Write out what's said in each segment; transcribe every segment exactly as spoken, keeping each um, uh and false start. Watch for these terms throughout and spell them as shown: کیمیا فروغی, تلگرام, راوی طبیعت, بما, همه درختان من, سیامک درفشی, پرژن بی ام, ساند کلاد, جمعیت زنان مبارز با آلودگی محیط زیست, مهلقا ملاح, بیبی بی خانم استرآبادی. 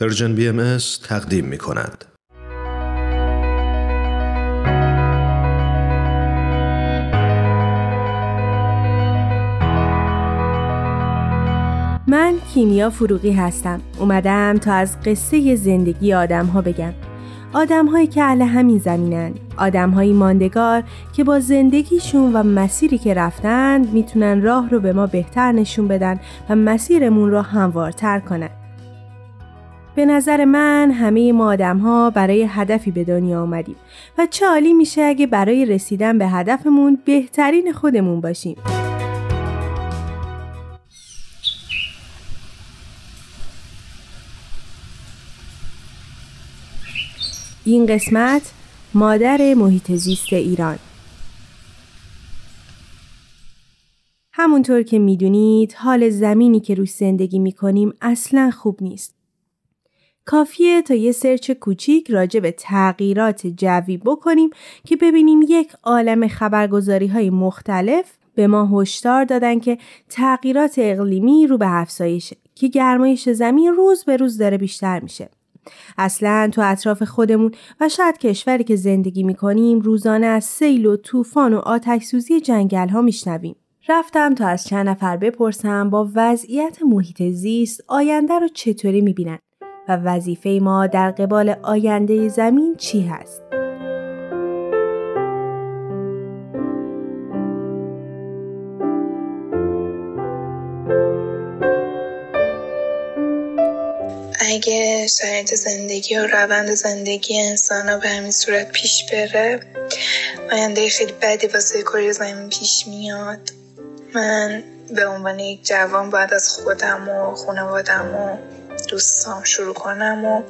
پرژن بی ام تقدیم می کند. من کیمیا فروغی هستم. اومدم تا از قصه زندگی آدم ها بگم. آدم هایی که اهل همین زمینن. آدم هایی ماندگار که با زندگیشون و مسیری که رفتن میتونن راه رو به ما بهتر نشون بدن و مسیرمون رو هموارتر کنن. به نظر من همه ما آدم ها برای هدفی به دنیا آمدیم و چه عالی میشه اگه برای رسیدن به هدفمون بهترین خودمون باشیم. این قسمت مادر محیط زیست ایران. همونطور که میدونید حال زمینی که روش زندگی میکنیم اصلا خوب نیست. کافیه تا یه سرچ کوچیک راجع به تغییرات جوی بکنیم که ببینیم یک عالم خبرگزاری های مختلف به ما هشدار دادن که تغییرات اقلیمی رو به افزایشه که گرمایش زمین روز به روز داره بیشتر میشه. اصلا تو اطراف خودمون و شاید کشوری که زندگی میکنیم روزانه از سیل و طوفان و آتش سوزی جنگل ها میشنویم. رفتم تا از چند نفر بپرسم با وضعیت محیط زیست آینده رو چطوری میبینن و وظیفه ما در قبال آینده زمین چی هست. اگه شرایط زندگی و روند زندگی انسان ها به همین صورت پیش بره، آینده خیلی بدی واسه کره زمین پیش میاد. من به عنوان یک جوان باید از خودم و خانوادم و دوستام شروع کنم و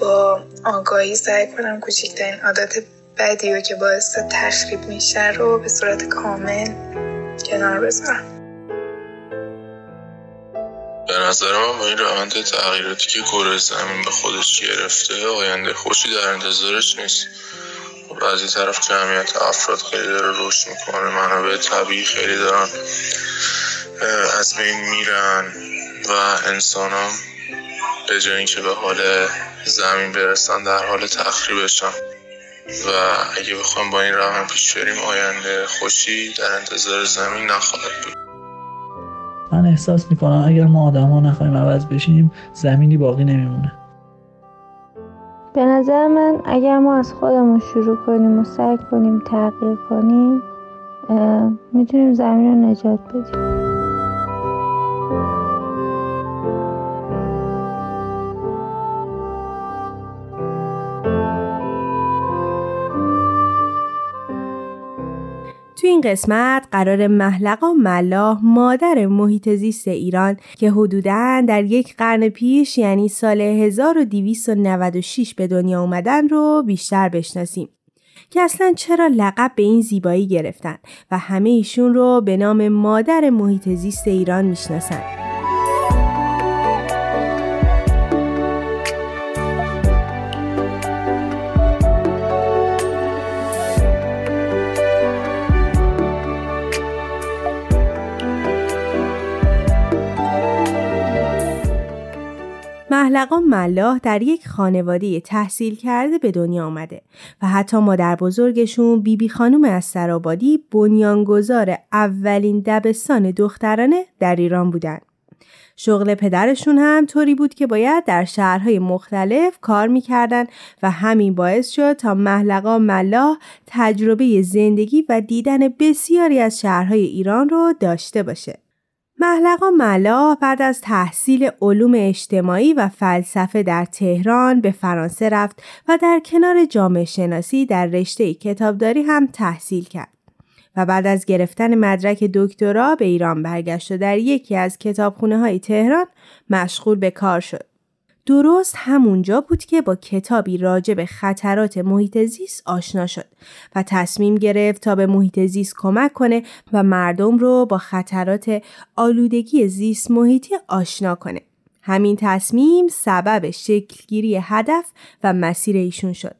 با آگاهی سعی کنم کوچکترین عادت بدی رو که باعث تخریب میشه رو به صورت کامل کنار بذارم. به نظر من با این روند تغییراتی که کره زمین به خودش گرفته آینده خوشی در انتظارش نیست. و از این طرف جمعیت افراد خیلی داره رشد میکنه، منابع طبیعی خیلی دارن از بین میرن و انسان ها به جای اینکه به حال زمین برسن در حال تخریبشن و اگه بخوایم با این روند پیش بریم آینده خوشی در انتظار زمین نخواهد بود. من احساس میکنم اگر ما آدم ها نخواهیم عوض بشیم زمینی باقی نمیمونه. به نظر من اگر ما از خودمون شروع کنیم و سعی کنیم تغییر کنیم میتونیم زمین رو نجات بدیم. تو این قسمت قرار مهلقا ملاح، مادر محیط زیست ایران که حدوداً در یک قرن پیش یعنی سال هزار و دویست و نود و شش به دنیا اومدن رو بیشتر بشناسیم که اصلاً چرا لقب به این زیبایی گرفتن و همه ایشون رو به نام مادر محیط زیست ایران میشناسن. مهلقا ملاح در یک خانواده تحصیل کرده به دنیا آمده و حتی مادر بزرگشون بیبی بی خانم استرآبادی بنیانگذار اولین دبستان دخترانه در ایران بودن. شغل پدرشون هم طوری بود که باید در شهرهای مختلف کار میکردن و همین باعث شد تا مهلقا ملاح تجربه زندگی و دیدن بسیاری از شهرهای ایران رو داشته باشه. مهلقا ملاح بعد از تحصیل علوم اجتماعی و فلسفه در تهران به فرانسه رفت و در کنار جامعه شناسی در رشته کتابداری هم تحصیل کرد و بعد از گرفتن مدرک دکترا به ایران برگشت و در یکی از کتابخانه‌های تهران مشغول به کار شد. درست همونجا بود که با کتابی راجع به خطرات محیط زیست آشنا شد و تصمیم گرفت تا به محیط زیست کمک کنه و مردم رو با خطرات آلودگی زیست محیطی آشنا کنه. همین تصمیم سبب شکلگیری هدف و مسیر ایشون شد.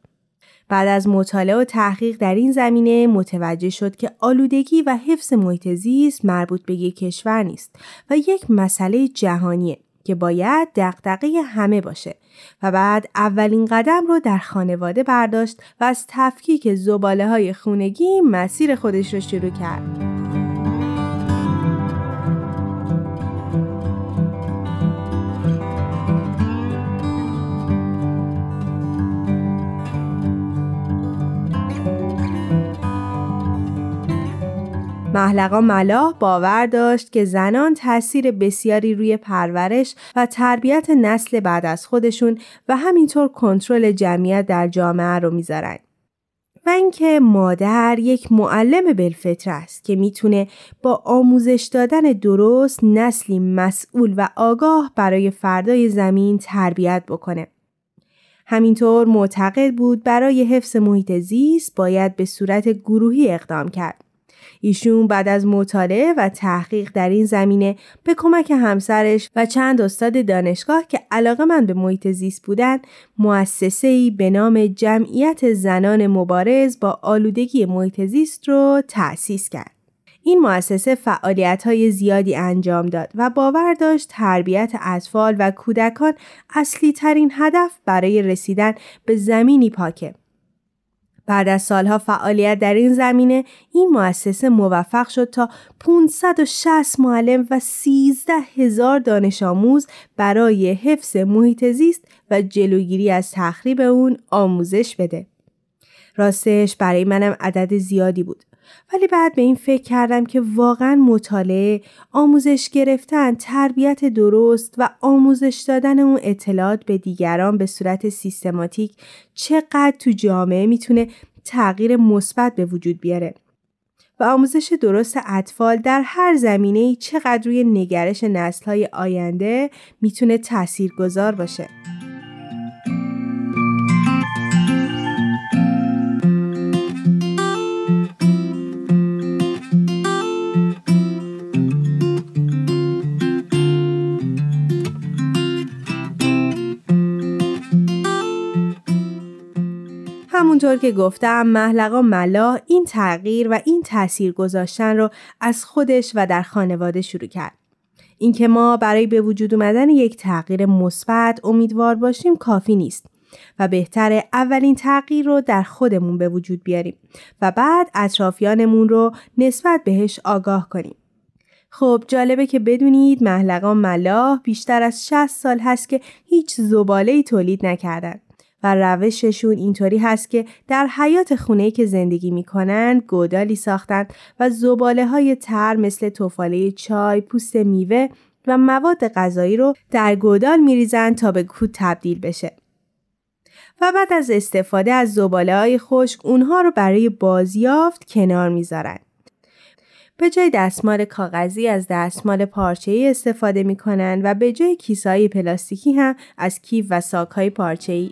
بعد از مطالعه و تحقیق در این زمینه متوجه شد که آلودگی و حفظ محیط زیست مربوط به یک کشور نیست و یک مسئله جهانیه که باید دغدغه همه باشه و بعد اولین قدم رو در خانواده برداشت و از تفکیک زباله‌های خونگی مسیر خودش رو شروع کرد. مهلقا ملاح باور داشت که زنان تأثیر بسیاری روی پرورش و تربیت نسل بعد از خودشون و همینطور کنترل جمعیت در جامعه رو میذارن. و اینکه مادر یک معلم بالفطره است که میتونه با آموزش دادن درست نسلی مسئول و آگاه برای فردای زمین تربیت بکنه. همینطور معتقد بود برای حفظ محیط زیست باید به صورت گروهی اقدام کرد. ایشون بعد از مطالعه و تحقیق در این زمینه به کمک همسرش و چند استاد دانشگاه که علاقه‌مند به محیط زیست بودند، مؤسسه‌ای به نام جمعیت زنان مبارز با آلودگی محیط زیست رو تأسیس کرد. این مؤسسه فعالیت‌های زیادی انجام داد و باور داشت تربیت اطفال و کودکان اصلی‌ترین هدف برای رسیدن به زمینی پاکه. بعد از سالها فعالیت در این زمینه، این مؤسسه موفق شد تا پانصد و شصت معلم و سیزده هزار دانش آموز برای حفظ محیط زیست و جلوگیری از تخریب اون آموزش بده. راستش برای منم عدد زیادی بود، ولی بعد به این فکر کردم که واقعا مطالعه، آموزش گرفتن، تربیت درست و آموزش دادن اون اطلاعات به دیگران به صورت سیستماتیک چقدر تو جامعه میتونه تغییر مثبت به وجود بیاره و آموزش درست اطفال در هر زمینه‌ای چقدر روی نگرش نسل‌های آینده میتونه تاثیرگذار باشه. همونطور که گفتم، مهلقا ملاح این تغییر و این تأثیر گذاشتن رو از خودش و در خانواده شروع کرد. اینکه ما برای به وجود آمدن یک تغییر مثبت امیدوار باشیم کافی نیست و بهتره اولین تغییر رو در خودمون به وجود بیاریم و بعد اطرافیانمون رو نسبت بهش آگاه کنیم. خب جالبه که بدونید مهلقا ملاح بیشتر از شصت سال هست که هیچ زباله‌ای تولید نکردن و روششون اینطوری هست که در حیات خونه‌ای که زندگی می‌کنن گودالی ساختن و زباله‌های تر مثل تفاله چای، پوست میوه و مواد غذایی رو در گودال می‌ریزن تا به کود تبدیل بشه. و بعد از استفاده از زباله‌های خشک اونها رو برای بازیافت کنار می‌ذارن. به جای دستمال کاغذی از دستمال پارچه‌ای استفاده می‌کنن و به جای کیسه‌های پلاستیکی هم از کیف و ساک‌های پارچه‌ای.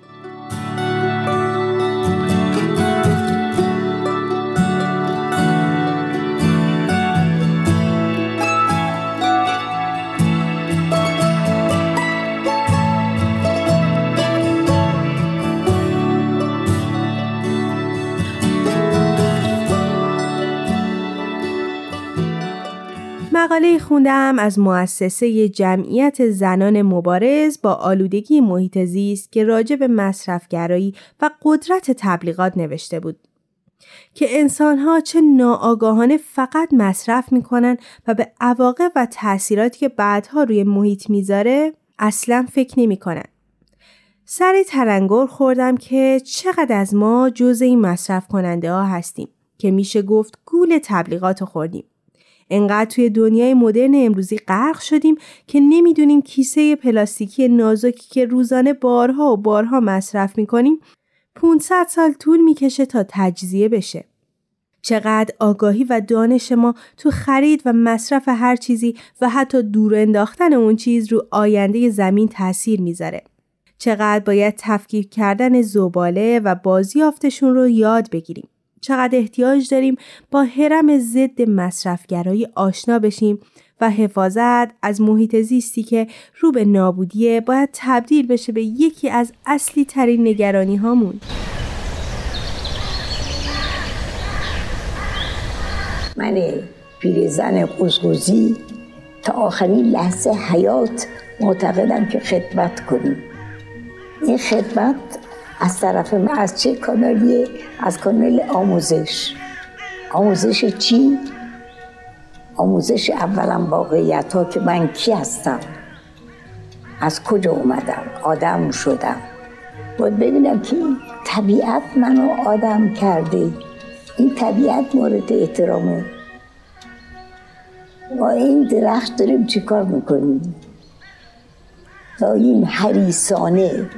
مقاله خوندم از مؤسسه جمعیت زنان مبارز با آلودگی محیط زیست که راجع به مصرفگرایی و قدرت تبلیغات نوشته بود که انسان‌ها چه ناآگاهانه فقط مصرف می‌کنن و به عواقب و تأثیراتی که بعدها روی محیط میذاره اصلاً فکر نمی‌کنن. سری تلنگر خوردم که چقدر از ما جزء این مصرف کننده ها هستیم که میشه گفت گول تبلیغات خوردیم. انقدر توی دنیای مدرن امروزی غرق شدیم که نمیدونیم کیسه پلاستیکی نازکی که روزانه بارها و بارها مصرف میکنیم پانصد سال طول میکشه تا تجزیه بشه. چقدر آگاهی و دانش ما تو خرید و مصرف هر چیزی و حتی دور انداختن اون چیز رو آینده زمین تأثیر میذاره. چقدر باید تفکیک کردن زباله و بازیافتشون رو یاد بگیریم. چقدر احتیاج داریم با هرم ضد مصرفگرایی آشنا بشیم و حفاظت از محیط زیستی که رو به نابودیه باید تبدیل بشه به یکی از اصلی ترین نگرانی هامون. من پیرزن قزقزی تا آخرین لحظه حیات معتقدم که خدمت کنیم. این خدمت از طرف من از چه کانالیه؟ از کانال آموزش. آموزش چی؟ آموزش اولا واقعیت ها که من کی هستم، از کجا اومدم، آدم شدم. باید ببینم که طبیعت منو آدم کرده، این طبیعت مورد احترامه. با این درخت داریم چی کار میکنیم؟ داریم حریصانه،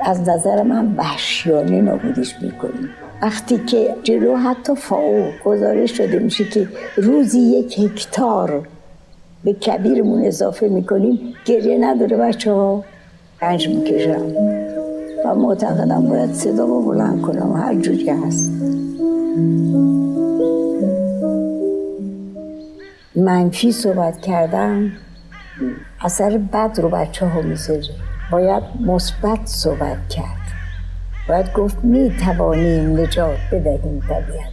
از نظر من وحشیانه نابودش میکنیم. وقتی که جلو حتی فاو گزارش شده میشه که روزی یک هکتار به کبیرمون اضافه میکنیم، گریه نداره بچه ها، رنج میکشم و معتقدم باید صدا رو بلند کنم هر جوری هست. منفی صحبت کردم اثر بد رو بچه ها میذاره، باید مثبت صحبت کرد، باید گفت می توانیم نجات بدهیم طبیعت.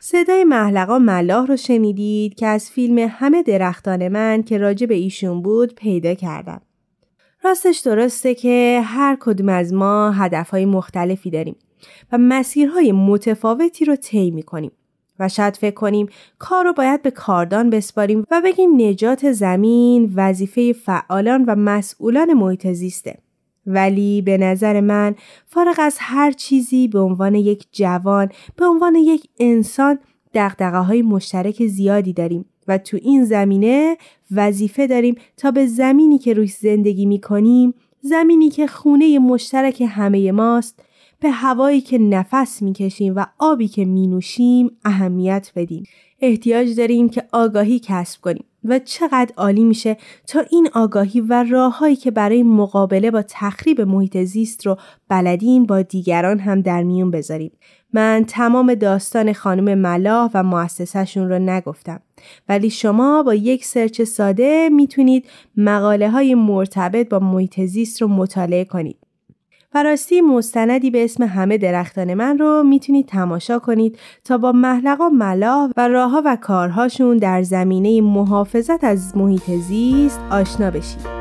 صدای مهلقا ملاح رو شنیدید که از فیلم همه درختان من که راجع به ایشون بود پیدا کردم. راستش درسته که هر کدوم از ما هدفهای مختلفی داریم و مسیرهای متفاوتی رو طی می‌کنیم و شاید فکر کنیم کار رو باید به کاردان بسپاریم و بگیم نجات زمین وظیفه فعالان و مسئولان محیط زیسته. ولی به نظر من فارغ از هر چیزی به عنوان یک جوان، به عنوان یک انسان، دغدغه‌های مشترک زیادی داریم و تو این زمینه وظیفه داریم تا به زمینی که روی زندگی می‌کنیم، زمینی که خونه مشترک همه ماست، به هوایی که نفس می‌کشیم و آبی که می‌نوشیم اهمیت بدیم. احتیاج داریم که آگاهی کسب کنیم و چقدر عالی میشه تا این آگاهی و راه‌هایی که برای مقابله با تخریب محیط زیست رو بلدیم با دیگران هم در میون بذاریم. من تمام داستان خانم ملاح و مؤسسه‌شون رو نگفتم، ولی شما با یک سرچ ساده میتونید مقاله‌های مرتبط با محیط زیست رو مطالعه کنید. و راستی مستندی به اسم همه درختان من رو میتونید تماشا کنید تا با مهلقا ملاح و راهها و کارهاشون در زمینه محافظت از محیط زیست آشنا بشید.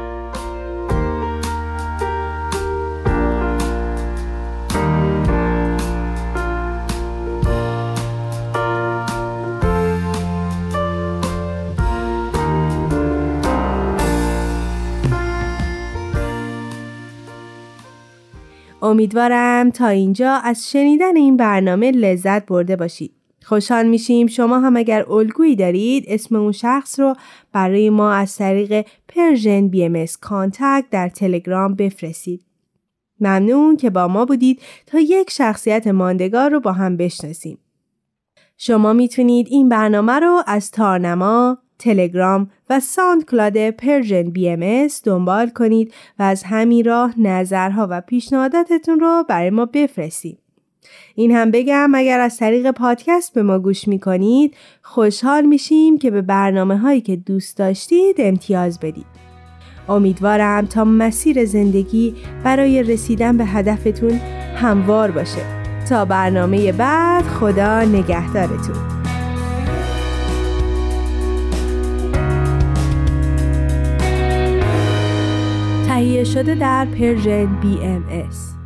امیدوارم تا اینجا از شنیدن این برنامه لذت برده باشید. خوشحال میشیم شما هم اگر الگویی دارید اسم اون شخص رو برای ما از طریق پرژن بی ام کانتکت در تلگرام بفرستید. ممنون که با ما بودید تا یک شخصیت ماندگار رو با هم بشناسیم. شما میتونید این برنامه رو از تارنما، تلگرام و ساند کلاد پرژن بی ام اس دنبال کنید و از همین راه نظرها و پیشنهاداتتون رو برای ما بفرستید. این هم بگم اگر از طریق پادکست به ما گوش میکنید خوشحال میشیم که به برنامه هایی که دوست داشتید امتیاز بدید. امیدوارم تا مسیر زندگی برای رسیدن به هدفتون هموار باشه. تا برنامه بعد، خدا نگهدارتون. تهیه شده در پرژن بی ام اس.